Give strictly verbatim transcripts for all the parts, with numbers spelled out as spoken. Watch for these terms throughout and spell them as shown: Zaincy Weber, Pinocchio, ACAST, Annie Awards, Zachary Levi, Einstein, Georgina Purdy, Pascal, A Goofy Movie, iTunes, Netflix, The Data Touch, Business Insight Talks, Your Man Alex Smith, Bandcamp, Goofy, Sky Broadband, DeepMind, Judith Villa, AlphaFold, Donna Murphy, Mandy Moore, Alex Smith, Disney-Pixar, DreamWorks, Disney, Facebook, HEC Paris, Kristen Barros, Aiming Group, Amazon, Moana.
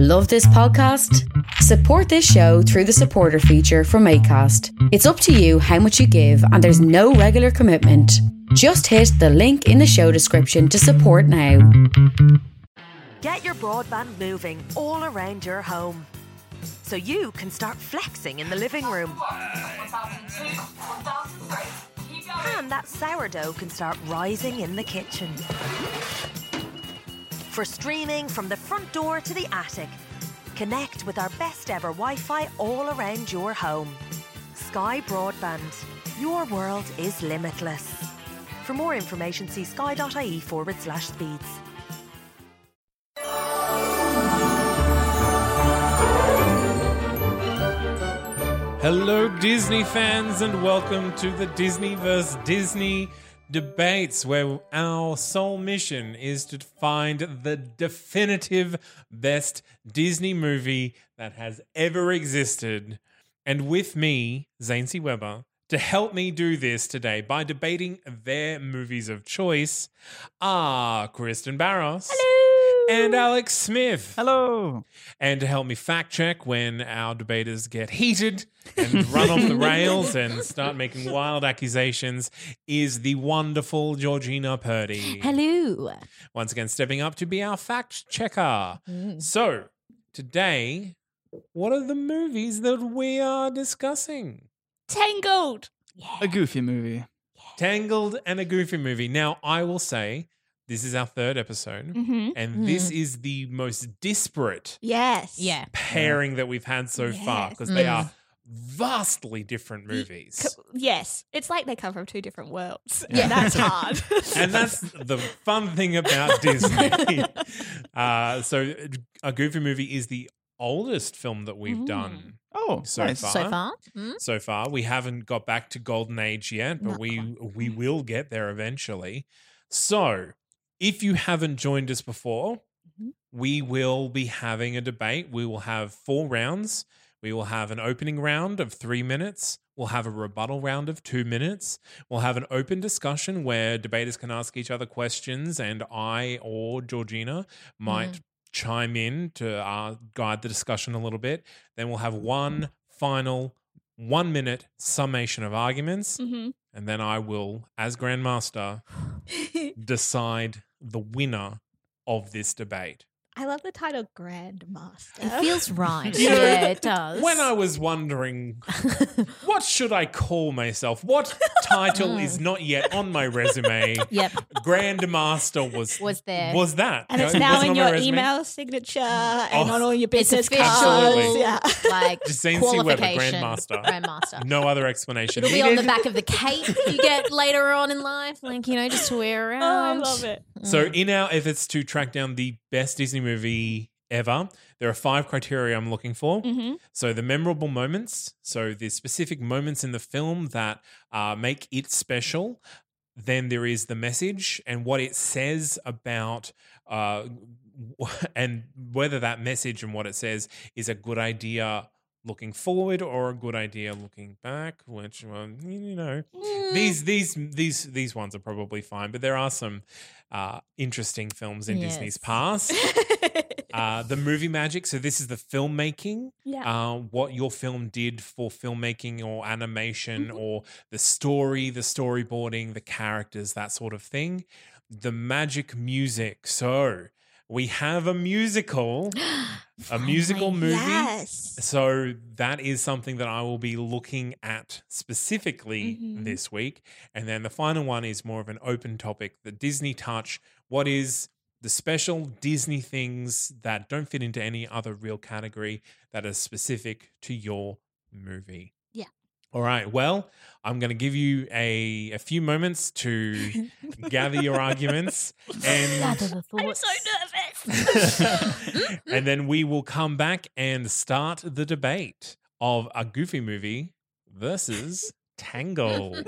Love this podcast? Support this show through the supporter feature from ACAST. It's up to you how much you give and there's no regular commitment. Just hit the link in the show description to support now. Get your broadband moving all around your home so you can start flexing in the living room. And that sourdough can start rising in the kitchen. For streaming from the front door to the attic, connect with our best ever Wi-Fi all around your home. Sky Broadband. Your world is limitless. For more information, see sky.ie forward slash speeds. Hello, Disney fans, and welcome to the Disney versus Disney debates, where our sole mission is to find the definitive best Disney movie that has ever existed. And with me, Zaincy Weber, to help me do this today by debating their movies of choice are Kristen Barros. Hello. And Alex Smith. Hello. And to help me fact check when our debaters get heated and run off the rails and start making wild accusations is the wonderful Georgina Purdy. Hello. Once again, stepping up to be our fact checker. Mm. So today, what are the movies that we are discussing? Tangled. Yeah. A Goofy Movie. Yeah. Tangled and A Goofy Movie. Now, I will say, this is our third episode, mm-hmm. and mm. this is the most disparate yes. yeah. pairing that we've had so yes. far because mm. they are vastly different movies. Yes. It's like they come from two different worlds. Yeah. And that's hard. And that's the fun thing about Disney. uh, so A Goofy Movie is the oldest film that we've mm. done. Oh, so nice. far. So far. Mm. So far. We haven't got back to Golden Age yet, but Not we quite. we will get there eventually. So if you haven't joined us before, we will be having a debate. We will have four rounds. We will have an opening round of three minutes. We'll have a rebuttal round of two minutes. We'll have an open discussion where debaters can ask each other questions and I or Georgina might mm. chime in to uh, guide the discussion a little bit. Then we'll have one final one-minute summation of arguments mm-hmm. and then I will, as Grandmaster, decide the winner of this debate. I love the title Grandmaster. It feels right. You know, yeah, it does. When I was wondering, what should I call myself? What title mm. is not yet on my resume? Yep. Grandmaster was was there. Was that. And you it's know, now it in your email signature oh, and on all your business cards. Yeah. Like Zaincy qualification. Weber, Grandmaster. Grandmaster. No other explanation. It'll be on the back of the cape you get later on in life. Like, you know, just to wear around. Oh, I love it. So in our efforts to track down the best Disney movie ever, there are five criteria I'm looking for. Mm-hmm. So the memorable moments, so the specific moments in the film that uh, make it special. Then there is the message and what it says about uh, and whether that message and what it says is a good idea looking forward or a good idea looking back, which, well, you know, mm. these these these these ones are probably fine, but there are some uh, interesting films in yes. Disney's past. uh, the movie magic, so this is the filmmaking, yeah. uh, what your film did for filmmaking or animation mm-hmm. or the story, the storyboarding, the characters, that sort of thing. The magic music, so we have a musical, a musical oh movie. Yes. So that is something that I will be looking at specifically mm-hmm. this week. And then the final one is more of an open topic, the Disney touch. What is the special Disney things that don't fit into any other real category that are specific to your movie? Yeah. All right, well, I'm going to give you a, a few moments to gather your arguments. And gather the thoughts. I'm so nervous. And then we will come back and start the debate of A Goofy Movie versus Tangled.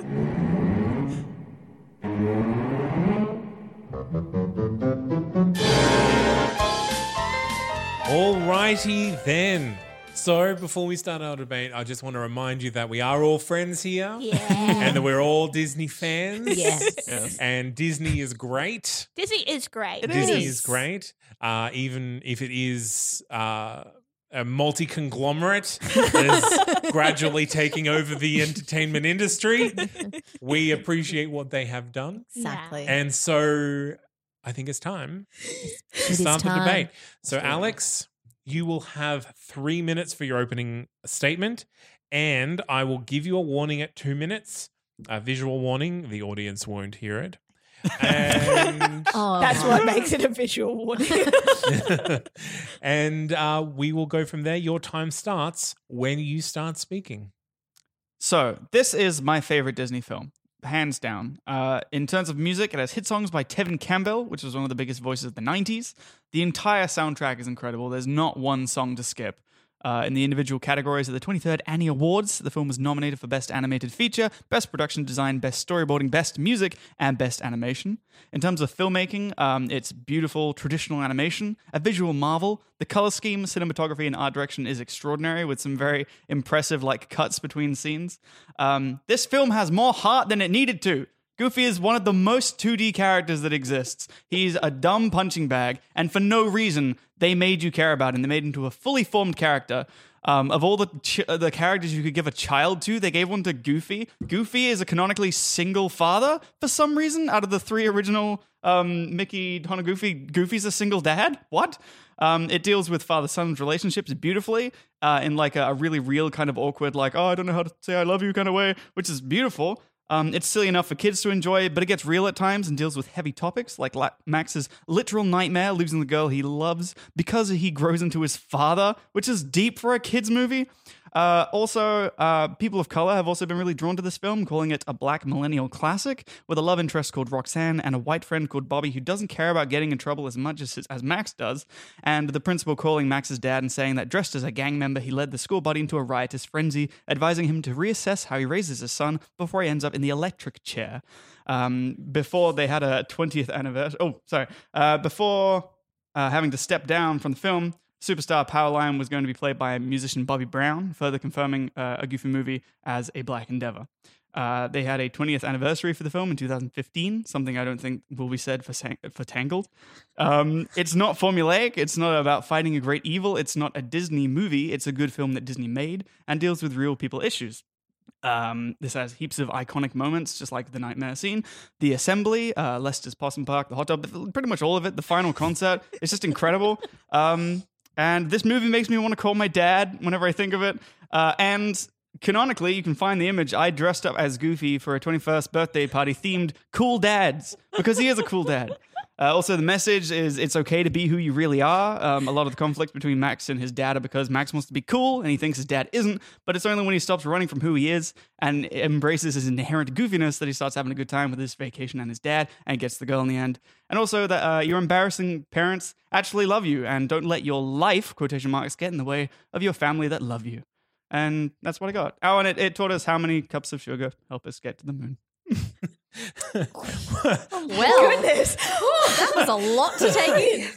All righty then. So before we start our debate, I just want to remind you that we are all friends here. Yeah. And that we're all Disney fans. Yes. Yeah. And Disney is great. Disney is great. It Disney is, is great. Uh, even if it is uh, a multi-conglomerate that is gradually taking over the entertainment industry, we appreciate what they have done. Exactly. And so I think it's time it to start time. the debate. So sure. Alex, you will have three minutes for your opening statement, and I will give you a warning at two minutes, a visual warning. The audience won't hear it. And oh. That's what makes it a visual warning. And uh, we will go from there. Your time starts when you start speaking. So this is my favorite Disney film. Hands down. Uh, in terms of music, it has hit songs by Tevin Campbell, which was one of the biggest voices of the nineties. The entire soundtrack is incredible. There's not one song to skip. Uh, in the individual categories of the twenty-third Annie Awards, the film was nominated for Best Animated Feature, Best Production Design, Best Storyboarding, Best Music, and Best Animation. In terms of filmmaking, um, it's beautiful traditional animation, a visual marvel. The color scheme, cinematography, and art direction is extraordinary, with some very impressive like cuts between scenes. Um, this film has more heart than it needed to. Goofy is one of the most two D characters that exists. He's a dumb punching bag, and for no reason, they made you care about him. They made him into a fully formed character. Um, of all the ch- the characters you could give a child to, they gave one to Goofy. Goofy is a canonically single father for some reason. Out of the three original um, Mickey, Donald, Goofy, Goofy's a single dad? What? Um, it deals with father-son relationships beautifully uh, in like a, a really real kind of awkward, like, oh, I don't know how to say I love you kind of way, which is beautiful. Um, it's silly enough for kids to enjoy, but it gets real at times and deals with heavy topics like La- Max's literal nightmare, losing the girl he loves because he grows into his father, which is deep for a kids movie. Uh, also, uh, people of color have also been really drawn to this film, calling it a black millennial classic with a love interest called Roxanne and a white friend called Bobby who doesn't care about getting in trouble as much as, as Max does. And the principal calling Max's dad and saying that dressed as a gang member, he led the school body into a riotous frenzy, advising him to reassess how he raises his son before he ends up in the electric chair. Um, before they had a twentieth anniversary. Oh, sorry. Uh, before uh, having to step down from the film, superstar Powerline was going to be played by musician Bobby Brown, further confirming uh, A Goofy Movie as a black endeavor. Uh, they had a twentieth anniversary for the film in two thousand fifteen, something I don't think will be said for for Tangled. Um, it's not formulaic. It's not about fighting a great evil. It's not a Disney movie. It's a good film that Disney made and deals with real people issues. Um, this has heaps of iconic moments, just like the nightmare scene, the assembly, uh, Lester's Possum Park, the hot tub, pretty much all of it, the final concert. It's just incredible. Um, And this movie makes me want to call my dad whenever I think of it. Uh, and canonically, you can find the image. I dressed up as Goofy for a twenty-first birthday party themed Cool Dads, because he is a cool dad. Uh, also, the message is it's okay to be who you really are. Um, a lot of the conflicts between Max and his dad are because Max wants to be cool and he thinks his dad isn't, but it's only when he stops running from who he is and embraces his inherent goofiness that he starts having a good time with his vacation and his dad and gets the girl in the end. And also that uh, your embarrassing parents actually love you and don't let your life, quotation marks, get in the way of your family that love you. And that's what I got. Oh, and it, it taught us how many cups of sugar help us get to the moon. Oh, well, goodness. Oh, that was a lot to take in.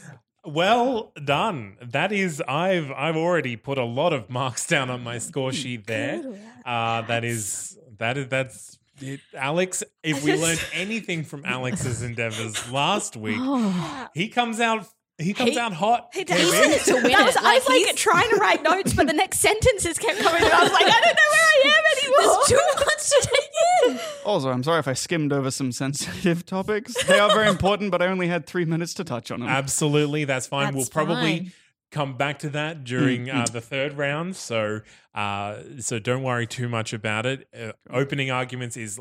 Well done. That is, I've I've already put a lot of marks down on my score sheet there. Uh, that is that is that's it. Alex. If we learned anything from Alex's endeavors last week, oh. he comes out. He comes he, out hot. He does. He's to win it. I was, like I was like trying to write notes, but the next sentences kept coming and I was like, I don't know where I am anymore. There's too much to take in. Also, I'm sorry if I skimmed over some sensitive topics. They are very important, but I only had three minutes to touch on them. Absolutely. That's fine. That's we'll probably fine. come back to that during uh, the third round. So, uh, so don't worry too much about it. Uh, opening arguments is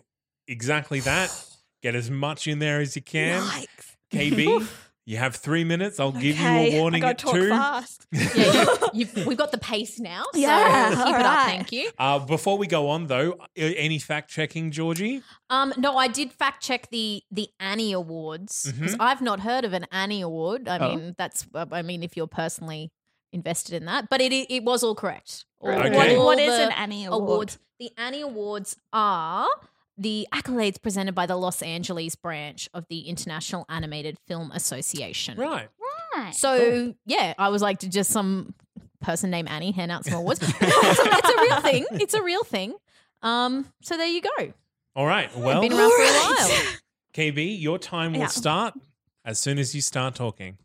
exactly that. Get as much in there as you can. Yikes. K B. You have three minutes. I'll okay. give you a warning at two. Fast. yeah, you've, you've, we've got the pace now. So yeah, keep it right. up. Thank you. Uh, before we go on, though, any fact checking, Georgie? Um, no, I did fact check the the Annie Awards because mm-hmm. I've not heard of an Annie Award. I oh. mean, that's I mean, if you're personally invested in that, but it it was all correct. All okay. What, all what is an Annie Award? Awards. The Annie Awards are the accolades presented by the Los Angeles branch of the International Animated Film Association. Right. Right. So, cool. yeah, I was like, just some person named Annie hand out some awards. It's a real thing. It's a real thing. Um, so there you go. All right. Well, been around for a while. K B, your time will yeah. start as soon as you start talking.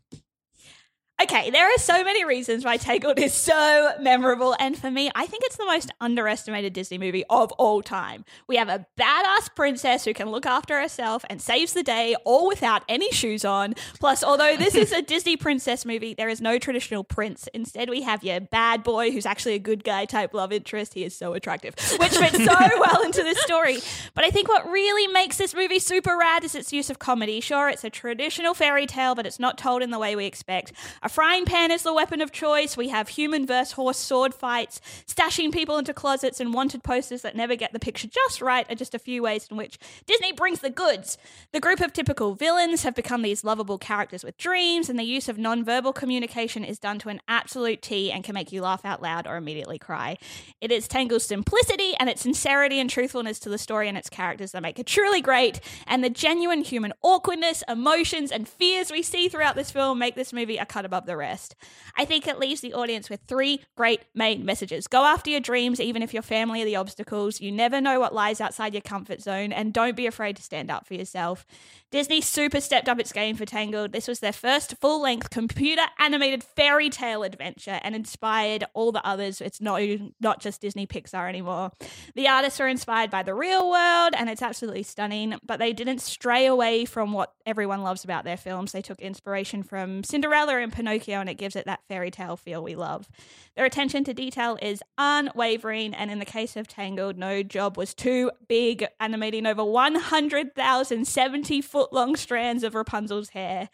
Okay, there are so many reasons why Tangled is so memorable, and for me, I think it's the most underestimated Disney movie of all time. We have a badass princess who can look after herself and saves the day, all without any shoes on. Plus, although this is a Disney princess movie, there is no traditional prince. Instead, we have your bad boy who's actually a good guy type love interest. He is so attractive, which fits so well into the story. But I think what really makes this movie super rad is its use of comedy. Sure, it's a traditional fairy tale, but it's not told in the way we expect. A frying pan is the weapon of choice. We have human versus horse sword fights, stashing people into closets, and wanted posters that never get the picture just right are just a few ways in which Disney brings the goods. The group of typical villains have become these lovable characters with dreams, and the use of non-verbal communication is done to an absolute T and can make you laugh out loud or immediately cry. It is Tangled's simplicity and its sincerity and truthfulness to the story and its characters that make it truly great, and the genuine human awkwardness, emotions, and fears we see throughout this film make this movie a cut above the rest. I think it leaves the audience with three great main messages. Go after your dreams, even if your family are the obstacles. You never know what lies outside your comfort zone, and don't be afraid to stand up for yourself. Disney super stepped up its game for Tangled. This was their first full-length computer animated fairy tale adventure and inspired all the others. It's not, not just Disney Pixar anymore. The artists are inspired by the real world, and it's absolutely stunning, but they didn't stray away from what everyone loves about their films. They took inspiration from Cinderella and Pinocchio, and it gives it that fairy tale feel we love. Their attention to detail is unwavering, and in the case of Tangled, no job was too big, animating over one hundred thousand seventy-foot-long strands of Rapunzel's hair.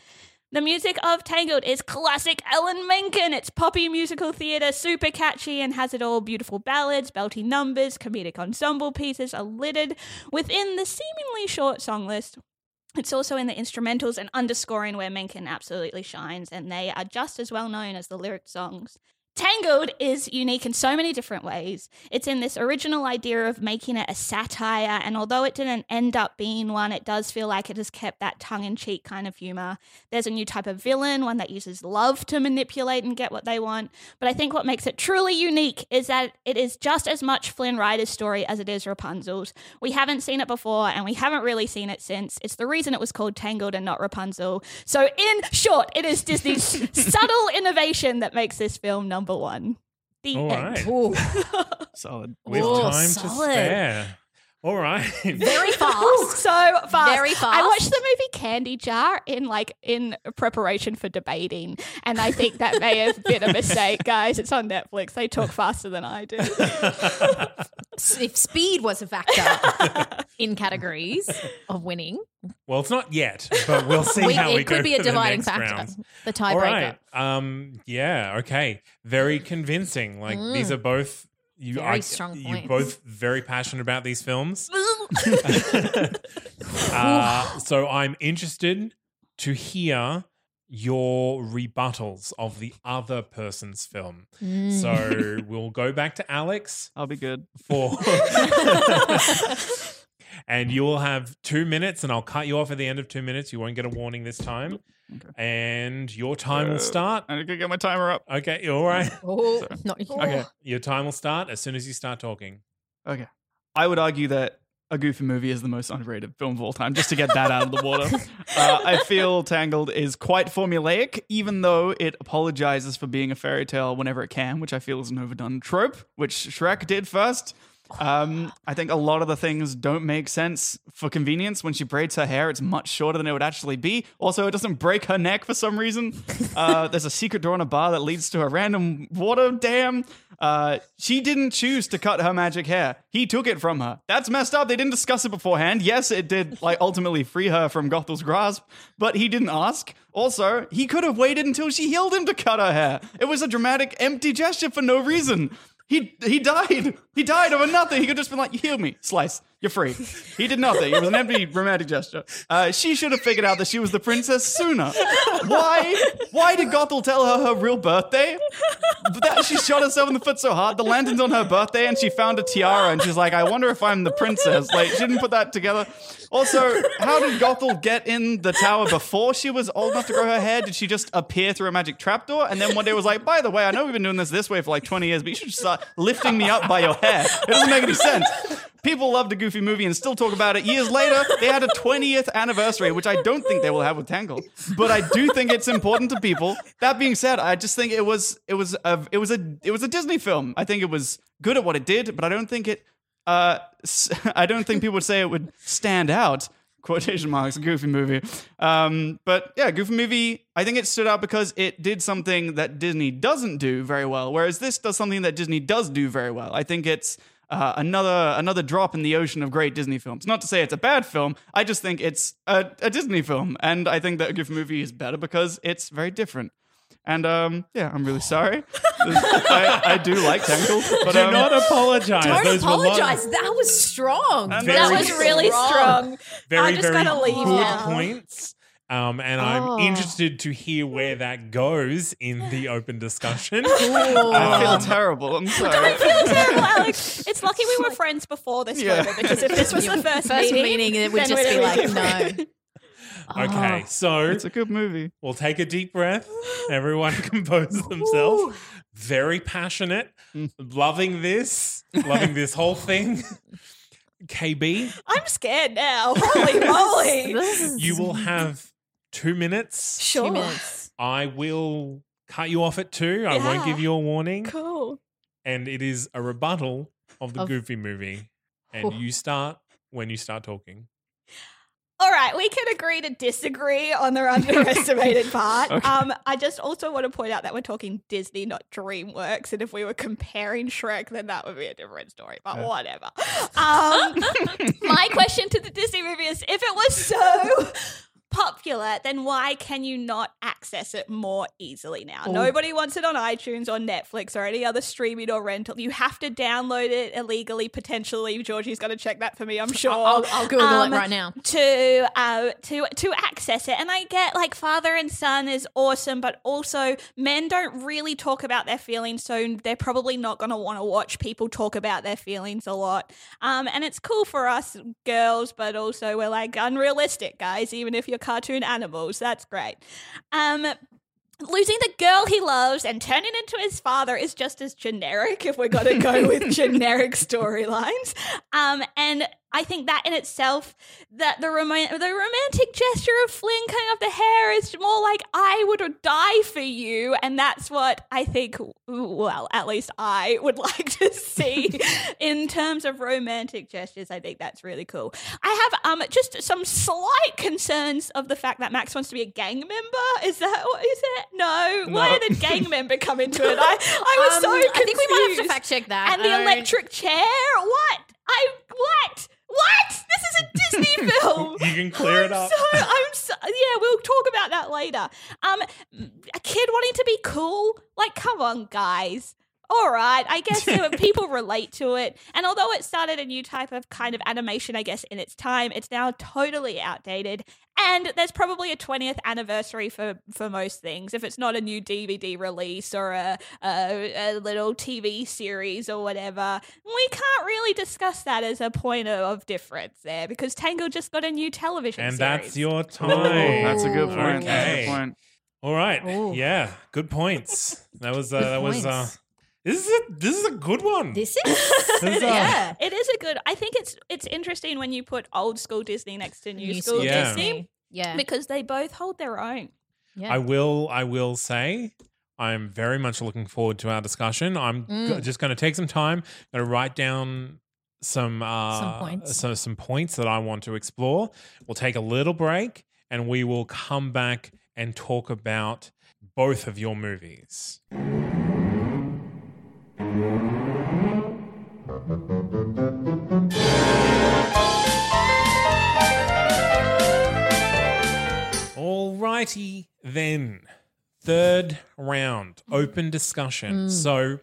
The music of Tangled is classic Alan Menken. It's poppy musical theatre, super catchy, and has it all. Beautiful ballads, belty numbers, comedic ensemble pieces are littered within the seemingly short song list. It's also in the instrumentals and underscoring where Menken absolutely shines, and they are just as well known as the lyric songs. Tangled is unique in so many different ways. It's in this original idea of making it a satire, and although it didn't end up being one, it does feel like it has kept that tongue-in-cheek kind of humour. There's a new type of villain, one that uses love to manipulate and get what they want, but I think what makes it truly unique is that it is just as much Flynn Rider's story as it is Rapunzel's. We haven't seen it before, and we haven't really seen it since. It's the reason it was called Tangled and not Rapunzel. So in short, it is Disney's subtle innovation that makes this film number Number one. The All end. Right. Solid. With Ooh, time solid. to spare. All right. Very fast. So fast. Very fast. I watched the movie Candy Jar in like in preparation for debating, and I think that may have been a mistake, guys. It's on Netflix. They talk faster than I do. If speed was a factor in categories of winning. Well, it's not yet, but we'll see we, how it we go. It could be a dividing the factor. Round. The tiebreaker. All right. Um, yeah. Okay. Very convincing. Like mm. these are both. You very are, strong you're points. both very passionate about these films. uh, so I'm interested to hear your rebuttals of the other person's film. Mm. So we'll go back to Alex. I'll be good. For and you will have two minutes and I'll cut you off at the end of two minutes. You won't get a warning this time. Okay. And your time uh, will start. I'm going to get my timer up. Okay, all right. Oh, not okay. Your time will start as soon as you start talking. Okay. I would argue that A Goofy Movie is the most underrated film of all time, just to get that out of the water. Uh, I feel Tangled is quite formulaic, even though it apologizes for being a fairy tale whenever it can, which I feel is an overdone trope, which Shrek did first. Um, I think a lot of the things don't make sense for convenience. When she braids her hair, it's much shorter than it would actually be. Also, it doesn't break her neck for some reason. Uh, there's a secret door in a bar that leads to a random water dam. Uh, she didn't choose to cut her magic hair. He took it from her. That's messed up. They didn't discuss it beforehand. Yes, it did like ultimately free her from Gothel's grasp, but he didn't ask. Also, he could have waited until she healed him to cut her hair. It was a dramatic, empty gesture for no reason. He he died. He died over nothing. He could have just been like, you heal me, slice, you're free. He did nothing. It was an empty romantic gesture. Uh, she should have figured out that she was the princess sooner. Why? Why did Gothel tell her her real birthday? that, she shot herself in the foot so hard. The lantern's on her birthday and she found a tiara and she's like, I wonder if I'm the princess. Like, she didn't put that together. Also, how did Gothel get in the tower before she was old enough to grow her hair? Did she just appear through a magic trapdoor? And then one day was like, by the way, I know we've been doing this this way for like twenty years, but you should start lifting me up by your hair. It doesn't make any sense. People loved A Goofy Movie and still talk about it years later. They had a twentieth anniversary, which I don't think they will have with Tangled, but I do think it's important to people. That being said, I just think it was it was a it was a it was a Disney film. I think it was good at what it did, but I don't think it. Uh, I don't think people would say it would stand out. Quotation marks, Goofy Movie. Um, but yeah, Goofy Movie, I think it stood out because it did something that Disney doesn't do very well, whereas this does something that Disney does do very well. I think it's uh, another another drop in the ocean of great Disney films. Not to say it's a bad film, I just think it's a, a Disney film, and I think that a Goofy Movie is better because it's very different. And um, yeah, I'm really sorry. I, I do like Tangled, but do um, not apologize. Don't Those apologize. That was strong. Very, that was really strong. strong. Very, I'm just very gonna leave good now. Points. Um, and I'm oh. interested to hear where that goes in the open discussion. Oh. I feel terrible. I'm sorry. Don't feel terrible, Alex. It's lucky we were friends before this yeah. moment, because if this was the first, first meeting, meeting, it would just be like, no. Okay, so it's a good movie. We'll take a deep breath. Everyone compose themselves. Very passionate. Loving this. Loving this whole thing. K B. I'm scared now. Holy moly. You will have two minutes. Sure. Two minutes. I will cut you off at two. I yeah. won't give you a warning. Cool. And it is a rebuttal of the of- Goofy Movie. And you start when you start talking. All right, we can agree to disagree on the underestimated part. Okay. Um, I just also want to point out that we're talking Disney, not DreamWorks, and if we were comparing Shrek, then that would be a different story, but yeah. whatever. Um, my question to the Disney movie is, if it was so popular, then why can you not access it more easily now? Ooh. Nobody wants it on iTunes or Netflix or any other streaming or rental. You have to download it illegally, potentially. Georgie's going to check that for me, I'm sure. I'll, I'll Google um, it right now. To, uh, to, to access it. And I get, like, father and son is awesome, but also men don't really talk about their feelings, so they're probably not going to want to watch people talk about their feelings a lot. Um, and it's cool for us girls, but also we're, like, unrealistic, guys, even if you're cartoon animals. That's great. Um, losing the girl he loves and turning into his father is just as generic, if we're going to go with generic storylines. Um, and I think that in itself, that the rom- the romantic gesture of Flynn cutting off the hair is more like, I would die for you. And that's what I think, well, at least I would like to see in terms of romantic gestures. I think that's really cool. I have um just some slight concerns of the fact that Max wants to be a gang member. Is that what is it? No. no. Why did a gang member come into it? I, I was um, so confused. I think we might have to fact check that. And the electric chair? What? I What? What? This is a Disney film. You can clear I'm it up. So, I'm so, yeah, we'll talk about that later. Um, a kid wanting to be cool? Like, come on, guys. All right, I guess people relate to it. And although it started a new type of kind of animation, I guess, in its time, it's now totally outdated. And there's probably a twentieth anniversary for, for most things, if it's not a new D V D release or a, a, a little T V series or whatever. We can't really discuss that as a point of difference there, because Tangled just got a new television and series. And that's your time. Ooh, that's a good point. Okay. That's a good point. All right. Ooh. Yeah, good points. That was uh, that was uh, This is a this is a good one. This is, this is a, yeah, it is a good. I think it's it's interesting when you put old school Disney next to new, new school, school yeah. Disney, yeah, because they both hold their own. Yeah. I will I will say I'm very much looking forward to our discussion. I'm mm. go, just going to take some time, going to write down some uh, some points. So some points that I want to explore. We'll take a little break and we will come back and talk about both of your movies. Alrighty then, third round, open discussion. Mm. So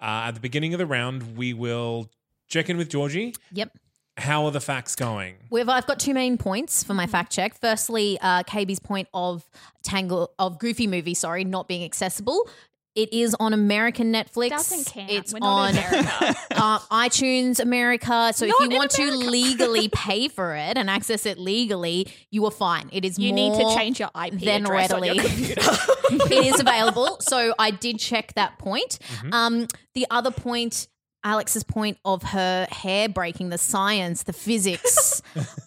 uh, at the beginning of the round, we will check in with Georgie. Yep. How are the facts going? We've, I've got two main points for my fact check. Firstly, uh, K B's point of Tangle of Goofy Movie, sorry, not being accessible. It is on American Netflix. Doesn't count. It's We're not on in America. uh, iTunes America. So not if you want America. to legally pay for it and access it legally, you are fine. It is you more need to change your I P than address readily. On your computer. It is available. So I did check that point. Mm-hmm. Um, the other point, Alex's point of her hair breaking, the science, the physics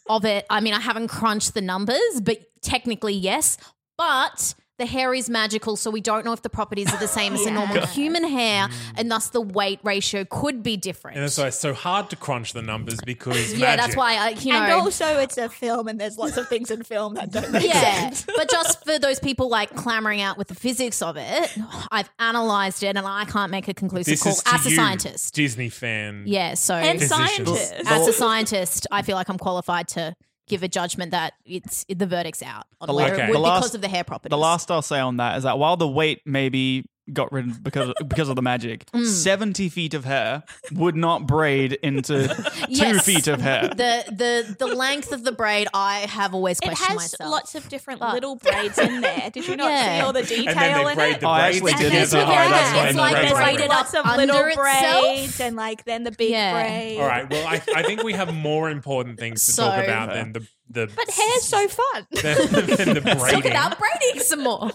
of it. I mean, I haven't crunched the numbers, but technically yes. But the hair is magical, so we don't know if the properties are the same yeah. as the normal God. human hair, and thus the weight ratio could be different. And that's why it's so hard to crunch the numbers because yeah, magic. That's why I, you know, and also it's a film, and there's lots of things in film that don't make yeah. sense. But just for those people like clamoring out with the physics of it, I've analysed it, and I can't make a conclusive this call is to as a you, scientist, Disney fan, yeah. So and scientist, as a scientist, I feel like I'm qualified to give a judgment that it's the verdict's out on where okay. it would the last, because of the hair properties. The last I'll say on that is that while the weight maybe got rid of because of, because of the magic, mm. seventy feet of hair would not braid into yes. two feet of hair. The the the length of the braid, I have always questioned myself. It has myself. lots of different but. little braids in there. Did you not yeah. see all the detail and then they braid in it? The oh, I actually did. It's like braided up under little braids itself. And like then the big yeah. braid. All right. Well, I I think we have more important things to so, talk about than the the. But hair's so fun. Than, than the braiding. Let's talk about braiding some more.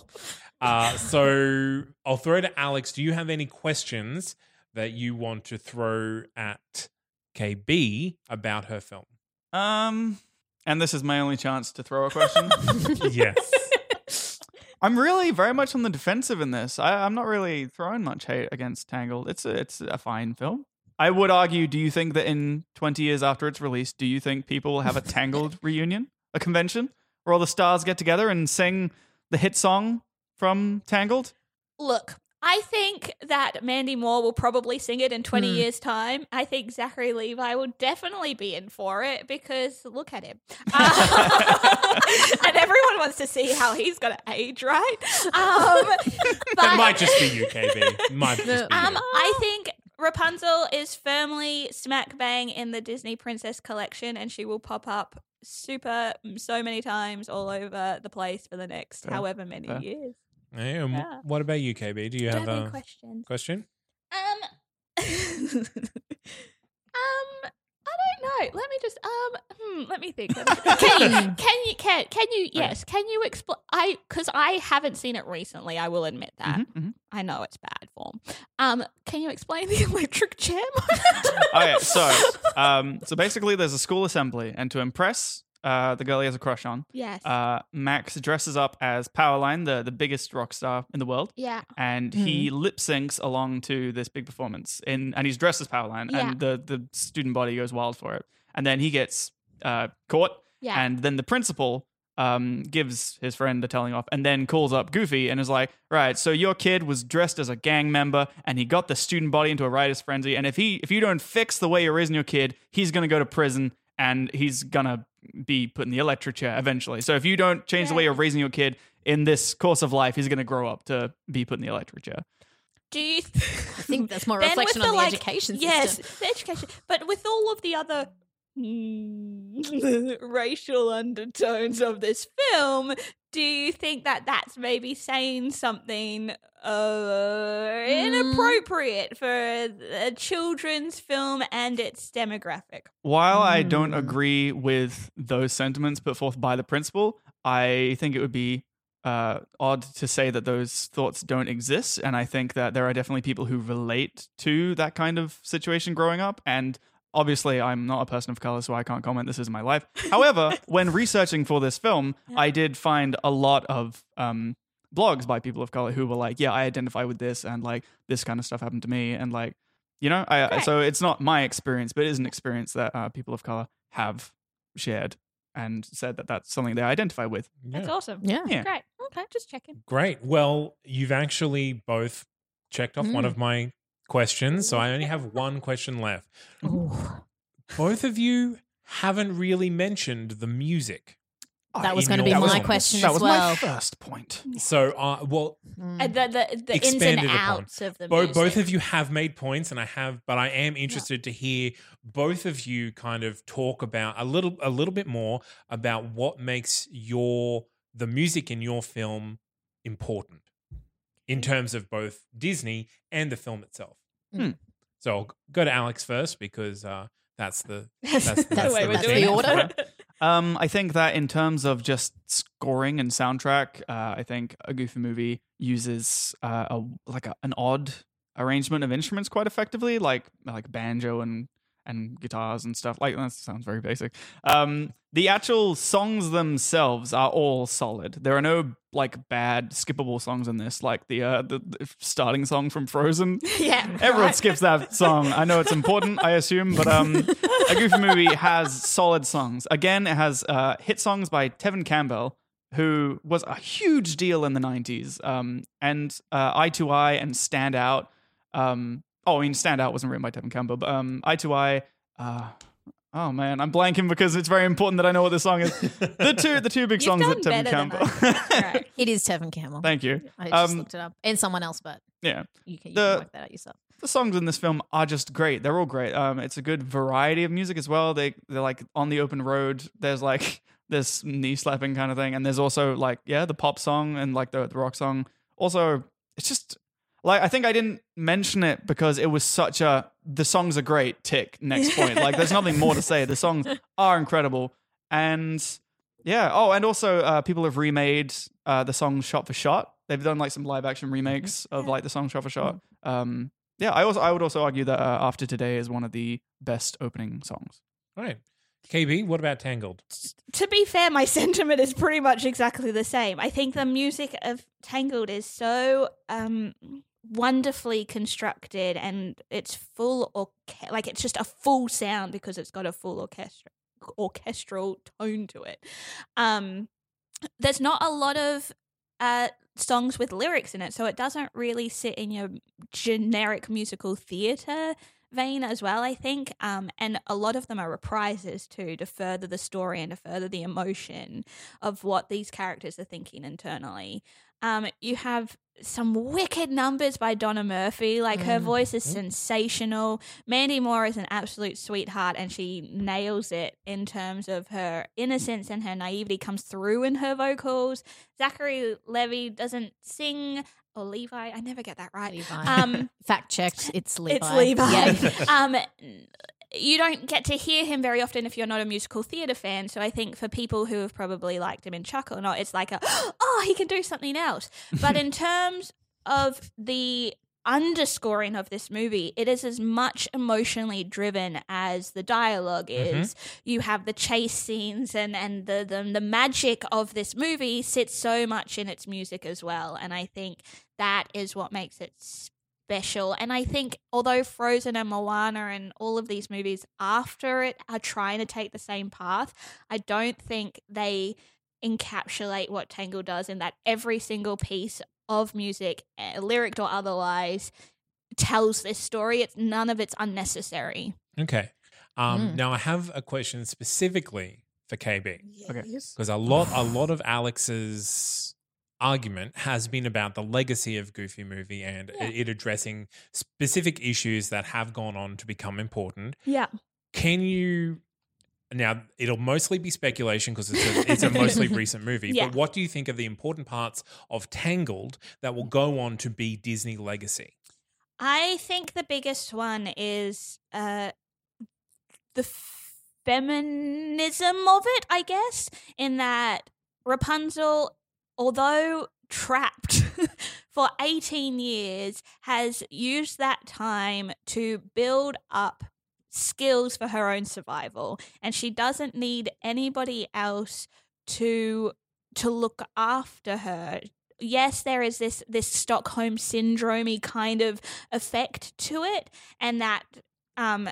Uh, so I'll throw to Alex. Do you have any questions that you want to throw at K B about her film? Um, and this is my only chance to throw a question. Yes. I'm really very much on the defensive in this. I, I'm not really throwing much hate against Tangled. It's a, it's a fine film. I would argue, do you think that in twenty years after its release, do you think people will have a Tangled reunion, a convention, where all the stars get together and sing the hit song from Tangled? Look, I think that Mandy Moore will probably sing it in twenty mm. years' time. I think Zachary Levi will definitely be in for it because look at him. Uh, and everyone wants to see how he's going to age, right? Um, but, it might just be you, K B. Might just be you. Um, I think Rapunzel is firmly smack bang in the Disney Princess collection and she will pop up super so many times all over the place for the next fair, however many fair. years. Yeah, yeah. What about you, K B? Do you have, have a question? Question? Um, um, I don't know. Let me just um, hmm, let me think. Let me think. Can you? Can you? Can can you? Yes. Can you explain? I because I haven't seen it recently. I will admit that. Mm-hmm, mm-hmm. I know it's bad form. Um, can you explain the electric chair? Okay, so um, so basically, there's a school assembly, and to impress Uh, the girl he has a crush on. Yes. Uh, Max dresses up as Powerline, the, the biggest rock star in the world. Yeah. And mm-hmm. he lip syncs along to this big performance. In, and he's dressed as Powerline. Yeah. And the, the student body goes wild for it. And then he gets uh, caught. Yeah. And then the principal um, gives his friend the telling off and then calls up Goofy and is like, right, so your kid was dressed as a gang member and he got the student body into a riotous frenzy. And if he if you don't fix the way you're raising your kid, he's going to go to prison and he's going to be put in the electric chair eventually. So if you don't change yeah. the way you're raising your kid in this course of life, he's going to grow up to be put in the electric chair. Do you th- I think that's more reflection on the, the like, education system. Yes, the education. But with all of the other mm, racial undertones of this film, do you think that that's maybe saying something uh, inappropriate for a children's film and its demographic? While mm. I don't agree with those sentiments put forth by the principal, I think it would be uh, odd to say that those thoughts don't exist. And I think that there are definitely people who relate to that kind of situation growing up. And obviously, I'm not a person of color, so I can't comment. This is my life. However, when researching for this film, yeah. I did find a lot of um, blogs by people of color who were like, yeah, I identify with this and like this kind of stuff happened to me. And like, you know, I, right. so it's not my experience, but it is an experience that uh, people of color have shared and said that that's something they identify with. Yeah. That's awesome. Yeah. yeah. Great. Okay. Just checking. Great. Well, you've actually both checked off mm. one of my questions, so I only have one question left. Ooh. Both of you haven't really mentioned the music. That was going to be my songs. question that as well. That was my first point. So, uh, well, mm. the, the, the ins and outs upon. of the music. Both, both of you have made points, and I have, but I am interested yeah. to hear both of you kind of talk about a little, a little bit more about what makes your the music in your film important. in terms of both Disney and the film itself. Hmm. So I'll go to Alex first because uh, that's the that's, that's, that's the, the, that's the order. Um, I think that in terms of just scoring and soundtrack, uh, I think A Goofy Movie uses uh, a, like a, an odd arrangement of instruments quite effectively, like like banjo and and guitars and stuff. Like that sounds very basic. Um, the actual songs themselves are all solid. There are no like bad skippable songs in this, like the uh, the, the starting song from Frozen. Yeah, everyone right. skips that song. I know it's important, I assume, but um. A Goofy Movie has solid songs. Again, it has uh, hit songs by Tevin Campbell, who was a huge deal in the nineties. Um, and uh, Eye to Eye and Stand Out. Um, oh, I mean, Stand Out wasn't written by Tevin Campbell, but um, Eye to Eye. Uh, oh, man, I'm blanking because it's very important that I know what this song is. The two the two big You've songs that Tevin Campbell. Right. It is Tevin Campbell. Thank you. I just um, looked it up. And someone else, but yeah, you can, you the, can work that out yourself. The songs in this film are just great. They're all great. Um, it's a good variety of music as well. They they're like on the open road. There's like this knee slapping kind of thing, and there's also like yeah, the pop song and like the, the rock song. Also, it's just like I think I didn't mention it because it was such a the songs are great. Tick next point. Like there's nothing more to say. The songs are incredible, and yeah. Oh, and also uh, people have remade uh, the song shot for shot. They've done like some live action remakes of like the song shot for shot. Um, Yeah, I also I would also argue that uh, After Today is one of the best opening songs. All right. K B, what about Tangled? To be fair, my sentiment is pretty much exactly the same. I think the music of Tangled is so um, wonderfully constructed and it's full, orche- like it's just a full sound because it's got a full orchestra- orchestral tone to it. Um, there's not a lot of... Uh, songs with lyrics in it, so it doesn't really sit in your generic musical theatre vein as well, I think. Um, and a lot of them are reprises too, to further the story and to further the emotion of what these characters are thinking internally. Um, you have some wicked numbers by Donna Murphy. Like her voice is sensational. Mandy Moore is an absolute sweetheart and she nails it in terms of her innocence and her naivety comes through in her vocals. Zachary Levi doesn't sing or Levi. I never get that right. Levi. Um, Fact checked. It's Levi. It's Levi. Yeah. um, You don't get to hear him very often if you're not a musical theatre fan. So I think for people who have probably liked him in Chuck or not, it's like, a, oh, he can do something else. But in terms of the underscoring of this movie, it is as much emotionally driven as the dialogue is. Mm-hmm. You have the chase scenes and, and the, the the magic of this movie sits so much in its music as well. And I think that is what makes it special. Special. And I think although Frozen and Moana and all of these movies after it are trying to take the same path, I don't think they encapsulate what Tangled does in that every single piece of music, lyric or otherwise, tells this story. It's none of it's unnecessary. Okay. Um, mm. Now I have a question specifically for K B. Yes. Okay. Because a lot, a lot of Alex's argument has been about the legacy of Goofy Movie and yeah. it addressing specific issues that have gone on to become important. Yeah. Can you – now it'll mostly be speculation because it's a, it's a mostly recent movie, yeah. but what do you think are the important parts of Tangled that will go on to be Disney legacy? I think the biggest one is uh, the feminism of it, I guess, in that Rapunzel – although trapped for eighteen years, has used that time to build up skills for her own survival. And she doesn't need anybody else to to look after her. Yes, there is this, this Stockholm syndrome-y kind of effect to it, and that um,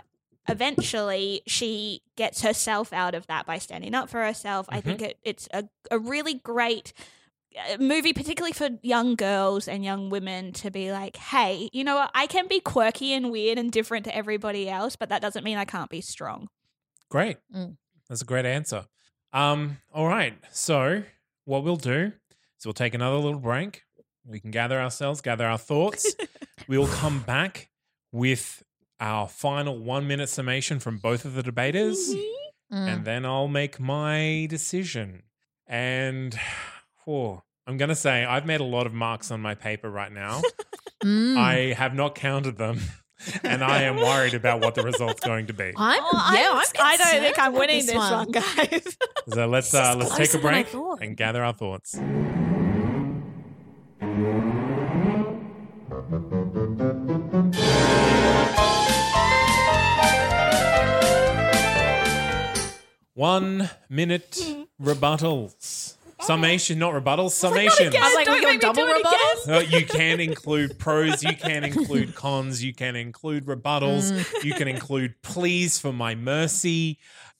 eventually she gets herself out of that by standing up for herself. Mm-hmm. I think it, it's a, a really great... movie, particularly for young girls and young women, to be like, hey, you know what? I can be quirky and weird and different to everybody else, but that doesn't mean I can't be strong. Great. Mm. That's a great answer. Um, all right. So what we'll do is we'll take another little break. We can gather ourselves, gather our thoughts. We'll come back with our final one-minute summation from both of the debaters, mm-hmm. mm. and then I'll make my decision. And... oh, I'm going to say I've made a lot of marks on my paper right now. mm. I have not counted them. And I am worried about what the result's going to be. I'm, oh, yeah, I'm I don't think I'm winning this, this one. one, guys. So let's uh, let's take a break and gather our thoughts. One minute rebuttals. Summation, not rebuttals, summation. I'm like, we got double rebuttals? No, you can include pros, you can include cons, you can include rebuttals, mm. you can include pleas for my mercy.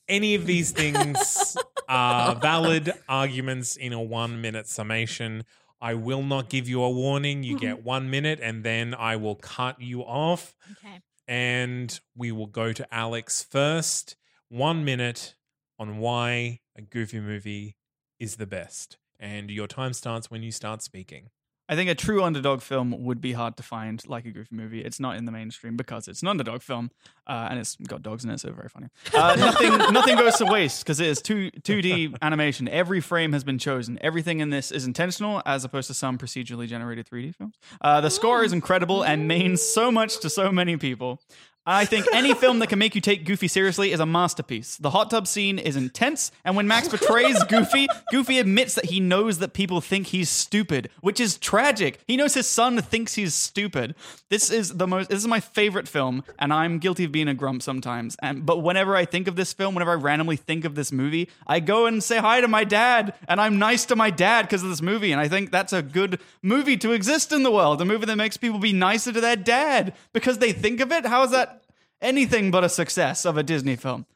Any of these things are valid arguments in a one-minute summation. I will not give you a warning. You get one minute and then I will cut you off. Okay. And we will go to Alex first. One minute on why A Goofy Movie is the best, and your time starts when you start speaking. I think a true underdog film would be hard to find, like A Goofy Movie. It's not in the mainstream because it's an underdog film, uh, and it's got dogs in it, so very funny. Uh, nothing nothing goes to waste because it is two, two D animation. Every frame has been chosen. Everything in this is intentional as opposed to some procedurally generated three D films. Uh, the Ooh. score is incredible and means so much to so many people. I think any film that can make you take Goofy seriously is a masterpiece. The hot tub scene is intense, and when Max betrays Goofy, Goofy admits that he knows that people think he's stupid, which is tragic. He knows his son thinks he's stupid. This is the most. This is my favorite film, and I'm guilty of being a grump sometimes. And but whenever I think of this film, whenever I randomly think of this movie, I go and say hi to my dad, and I'm nice to my dad because of this movie. And I think that's a good movie to exist in the world, a movie that makes people be nicer to their dad because they think of it. How is that anything but a success of a Disney film?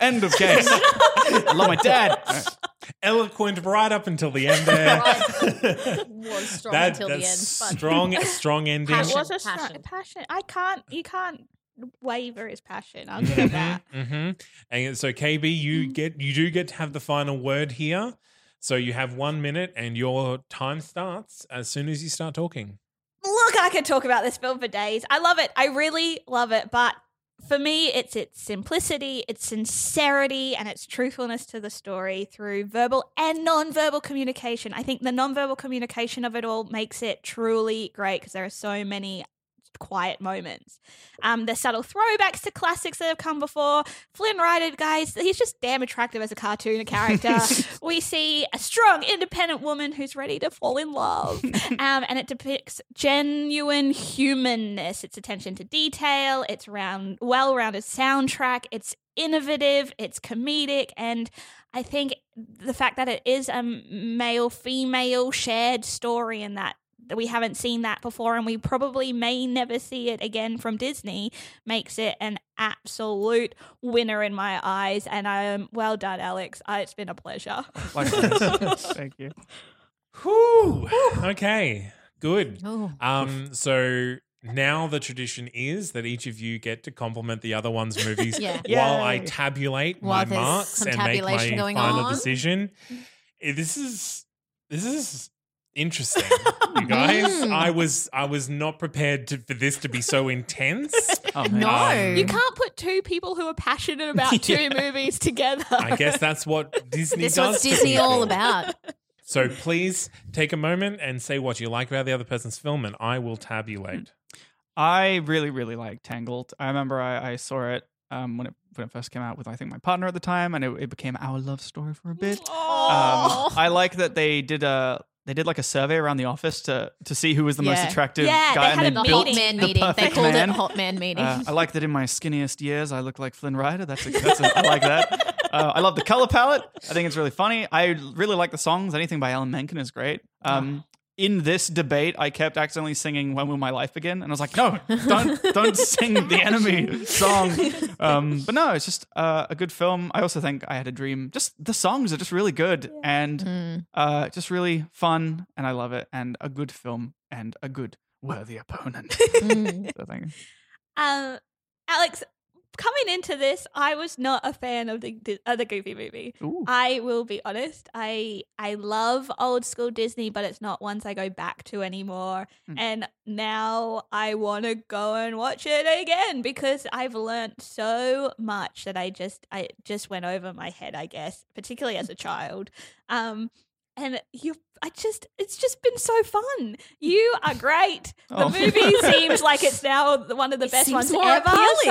End of case. I love my dad. Eloquent right up until the end there. Was strong that, until that's the end. Strong, strong ending. Passion, was a passion. Str- passion. I can't, you can't waver his passion. I'll give it that. Mm-hmm. And so K B, you get, you do get to have the final word here. So you have one minute and your time starts as soon as you start talking. Look, I could talk about this film for days. I love it. I really love it. But for me, it's its simplicity, its sincerity, and its truthfulness to the story through verbal and nonverbal communication. I think the nonverbal communication of it all makes it truly great because there are so many quiet moments. Um, the subtle throwbacks to classics that have come before. Flynn Rider, guys, he's just damn attractive as a cartoon character. We see a strong, independent woman who's ready to fall in love. Um, and it depicts genuine humanness. It's attention to detail. It's round, well-rounded soundtrack. It's innovative. It's comedic. And I think the fact that it is a male-female shared story in that we haven't seen that before and we probably may never see it again from Disney makes it an absolute winner in my eyes. And I am well done, Alex. I, it's been a pleasure. Thank you. Whew. Okay, good. Um, so now the tradition is that each of you get to compliment the other one's movies yeah. while I tabulate while my marks and make my final on. decision. This is, this is, interesting, you guys. Mm. I was I was not prepared to, for this to be so intense. Oh, no, um, you can't put two people who are passionate about two yeah. movies together. I guess that's what Disney this does. That's what Disney all about. So please take a moment and say what you like about the other person's film, and I will tabulate. I really, really like Tangled. I remember I, I saw it um, when it. when it first came out with, I think, my partner at the time, and it, it became our love story for a bit. Um, I like that they did a they did like a survey around the office to to see who was the yeah. most attractive yeah, guy. Yeah, they had a hot man meeting. They called man. it a hot man meeting. Uh, I like that in my skinniest years I look like Flynn Rider. That's, a, that's a, I like that. Uh, I love the color palette. I think it's really funny. I really like the songs. Anything by Alan Menken is great. Um, oh. In this debate, I kept accidentally singing "When Will My Life Begin," and I was like, "No, don't, don't sing the enemy song." Um, but no, it's just uh, a good film. I also think I Had a Dream. Just the songs are just really good and mm. uh, just really fun, and I love it. And a good film and a good worthy opponent. Mm. So thank you, um, Alex. Coming into this, I was not a fan of the other Goofy Movie. Ooh. I will be honest. I I love old school Disney, but it's not ones I go back to anymore. Mm. And now I want to go and watch it again because I've learnt so much that I just I just went over my head, I guess, particularly as a child. Um, And you, I just, it's just been so fun. You are great. The oh. movie seems like it's now one of the it best ones ever. So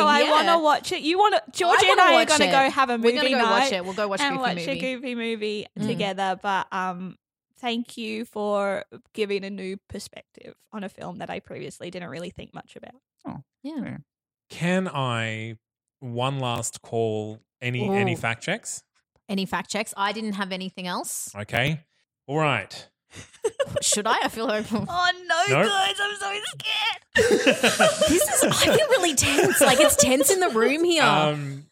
I yeah. want to watch it. You want to, Georgie and I are going to go have a movie We're gonna go night. Watch it. We'll go watch and Goofy watch movie. a Goofy movie mm. together. But um, thank you for giving a new perspective on a film that I previously didn't really think much about. Oh yeah. Can I one last call? Any Ooh. any fact checks? Any fact checks? I didn't have anything else. Okay. All right. Should I? I feel horrible. Oh, no, nope. guys. I'm so scared. This is, I feel really tense. Like, it's tense in the room here. Um,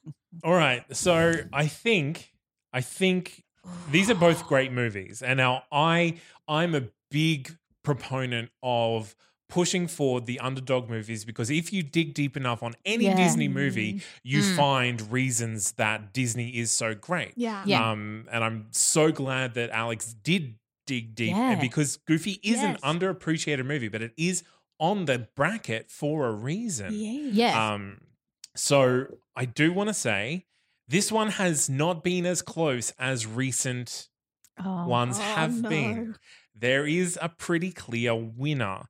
all right. So I think, I think these are both great movies. And now I, I'm a big proponent of pushing forward the underdog movies, because if you dig deep enough on any yeah. Disney movie, you mm. find reasons that Disney is so great. Yeah. yeah. Um, and I'm so glad that Alex did dig deep yeah. because Goofy is yes. an underappreciated movie, but it is on the bracket for a reason. Yeah. Yes. Um, so I do want to say this one has not been as close as recent oh, ones have no. been. There is a pretty clear winner.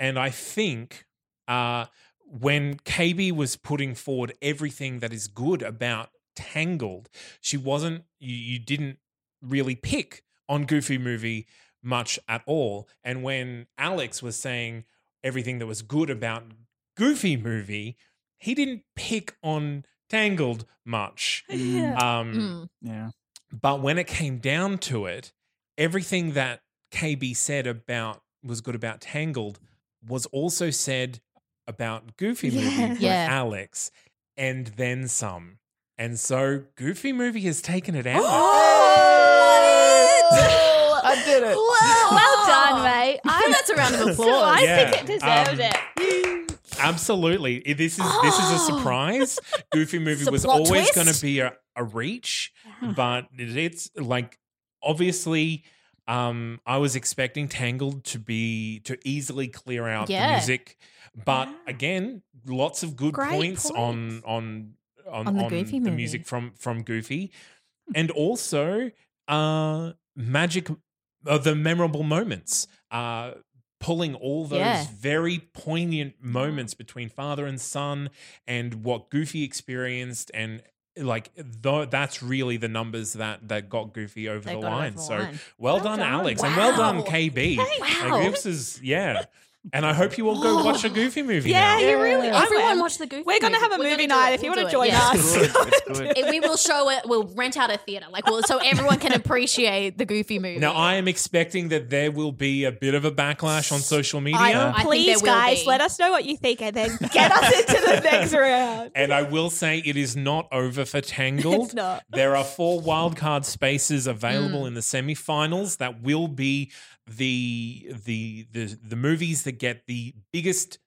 And I think uh, when K B was putting forward everything that is good about Tangled, she wasn't you, you didn't really pick on Goofy Movie much at all. And when Alex was saying everything that was good about Goofy Movie, he didn't pick on Tangled much. Yeah. Um, mm. yeah. But when it came down to it, everything that K B said about was good about Tangled was also said about Goofy Movie yeah. for yeah. Alex, and then some. And so Goofy Movie has taken it out. Oh, I did it. Whoa. Well done, mate. I, that's a round of applause. So I yeah. think it deserved um, it. Absolutely. This is this is a surprise. Goofy Movie was always going to be a, a reach, yeah. but it, it's like obviously – Um, I was expecting Tangled to be to easily clear out yeah. the music, but yeah. again, lots of good points, points on on on, on the, on Goofy the music from from Goofy, and also uh, magic, uh, the memorable moments, uh, pulling all those yeah. very poignant moments between father and son, and what Goofy experienced and. Like though, that's really the numbers that, that got Goofy over they the line. Over so line. Well, well done, done. Alex, wow. and well done, K B. Wow. Like, this is yeah. And I hope you all go watch a Goofy movie. Yeah, now. you really. Yeah. Everyone watch the Goofy. We're gonna movie. have a We're movie night it. if we'll you want to join yeah. us. It's good. It's good. It, we will show it. We'll rent out a theater, like we'll, so everyone can appreciate the Goofy movie. Now I am expecting that there will be a bit of a backlash on social media. I, I Please, think there guys, will be. let us know what you think, and then get us into the next round. And I will say, it is not over for Tangled. It's not. There are four wildcard spaces available mm. in the semifinals that will be. The, the the the movies that get the biggest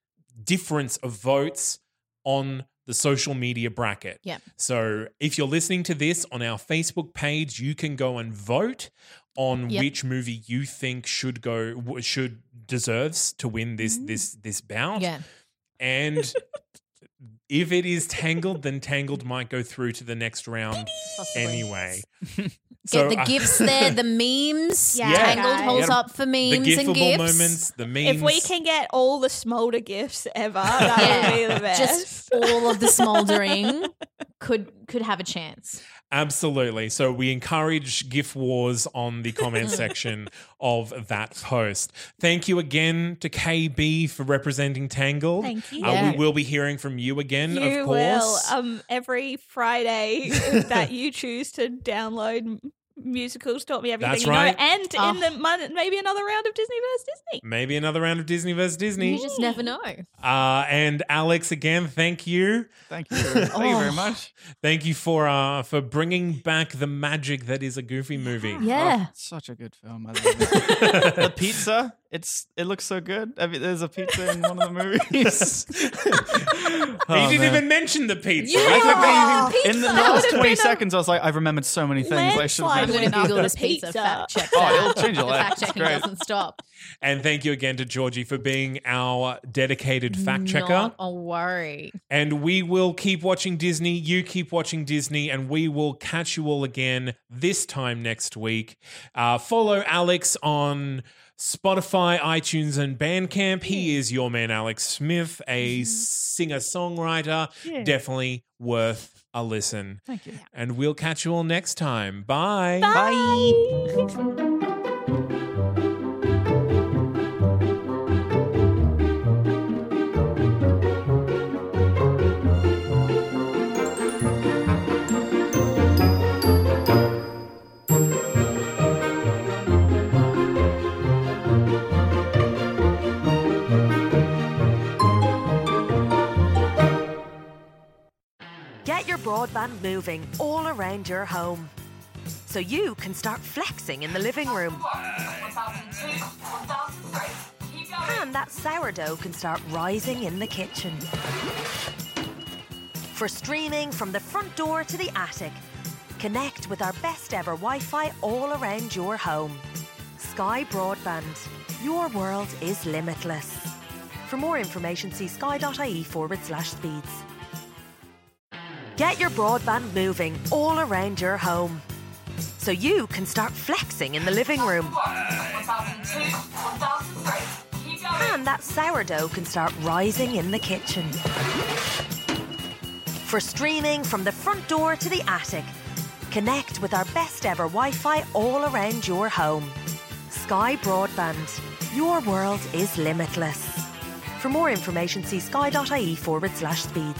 difference of votes on the social media bracket. Yeah. So if you're listening to this on our Facebook page, you can go and vote on yep. which movie you think should go should deserves to win this mm. this this bout. Yeah. And if it is Tangled, then Tangled might go through to the next round anyway. Get so, the uh, gifs there, the memes. Yeah. Tangled holds up for memes the and gifs. Moments, the memes. If we can get all the smolder gifs ever, that yeah. would be the best. Just all of the smoldering could could have a chance. Absolutely. So we encourage GIF wars on the comment section of that post. Thank you again to K B for representing Tangled. Thank you. Uh, yeah. We will be hearing from you again, you of course. You will. Um, every Friday that you choose to download musicals taught me everything That's you right. know, and oh. in the month, maybe another round of Disney versus Disney. Maybe another round of Disney versus Disney. You just never know. Uh, and Alex, again, thank you. Thank you. Thank oh. you very much. Thank you for uh, for bringing back the magic that is a Goofy Movie. Yeah, oh, such a good film. I love it. The pizza. It's it looks so good. I mean, there's a pizza in one of the movies. oh, you didn't man. even mention the pizza. Yeah, I the pizza. In the last twenty seconds, a... I was like, I've remembered so many things. I should have mentioned. Google this pizza fact check. Oh, it'll change your life. Fact checking doesn't stop. And thank you again to Georgie for being our dedicated fact checker. Not a worry. And we will keep watching Disney. You keep watching Disney, and we will catch you all again this time next week. Uh, follow Alex on Spotify, iTunes, and Bandcamp. He yeah. is your man, Alex Smith, a mm. singer-songwriter. Yeah. Definitely worth a listen. Thank you. And we'll catch you all next time. Bye. Bye. Bye. Broadband moving all around your home so you can start flexing in the living room and that sourdough can start rising in the kitchen for streaming from the front door to the attic. Connect with our best ever Wi-Fi all around your home. Sky Broadband, your world is limitless. For more information, see sky dot I E forward slash speeds. Get your broadband moving all around your home so you can start flexing in the living room and that sourdough can start rising in the kitchen for streaming from the front door to the attic. Connect with our best ever Wi-Fi all around your home. Sky Broadband, your world is limitless. For more information, see sky dot I E forward slash speeds.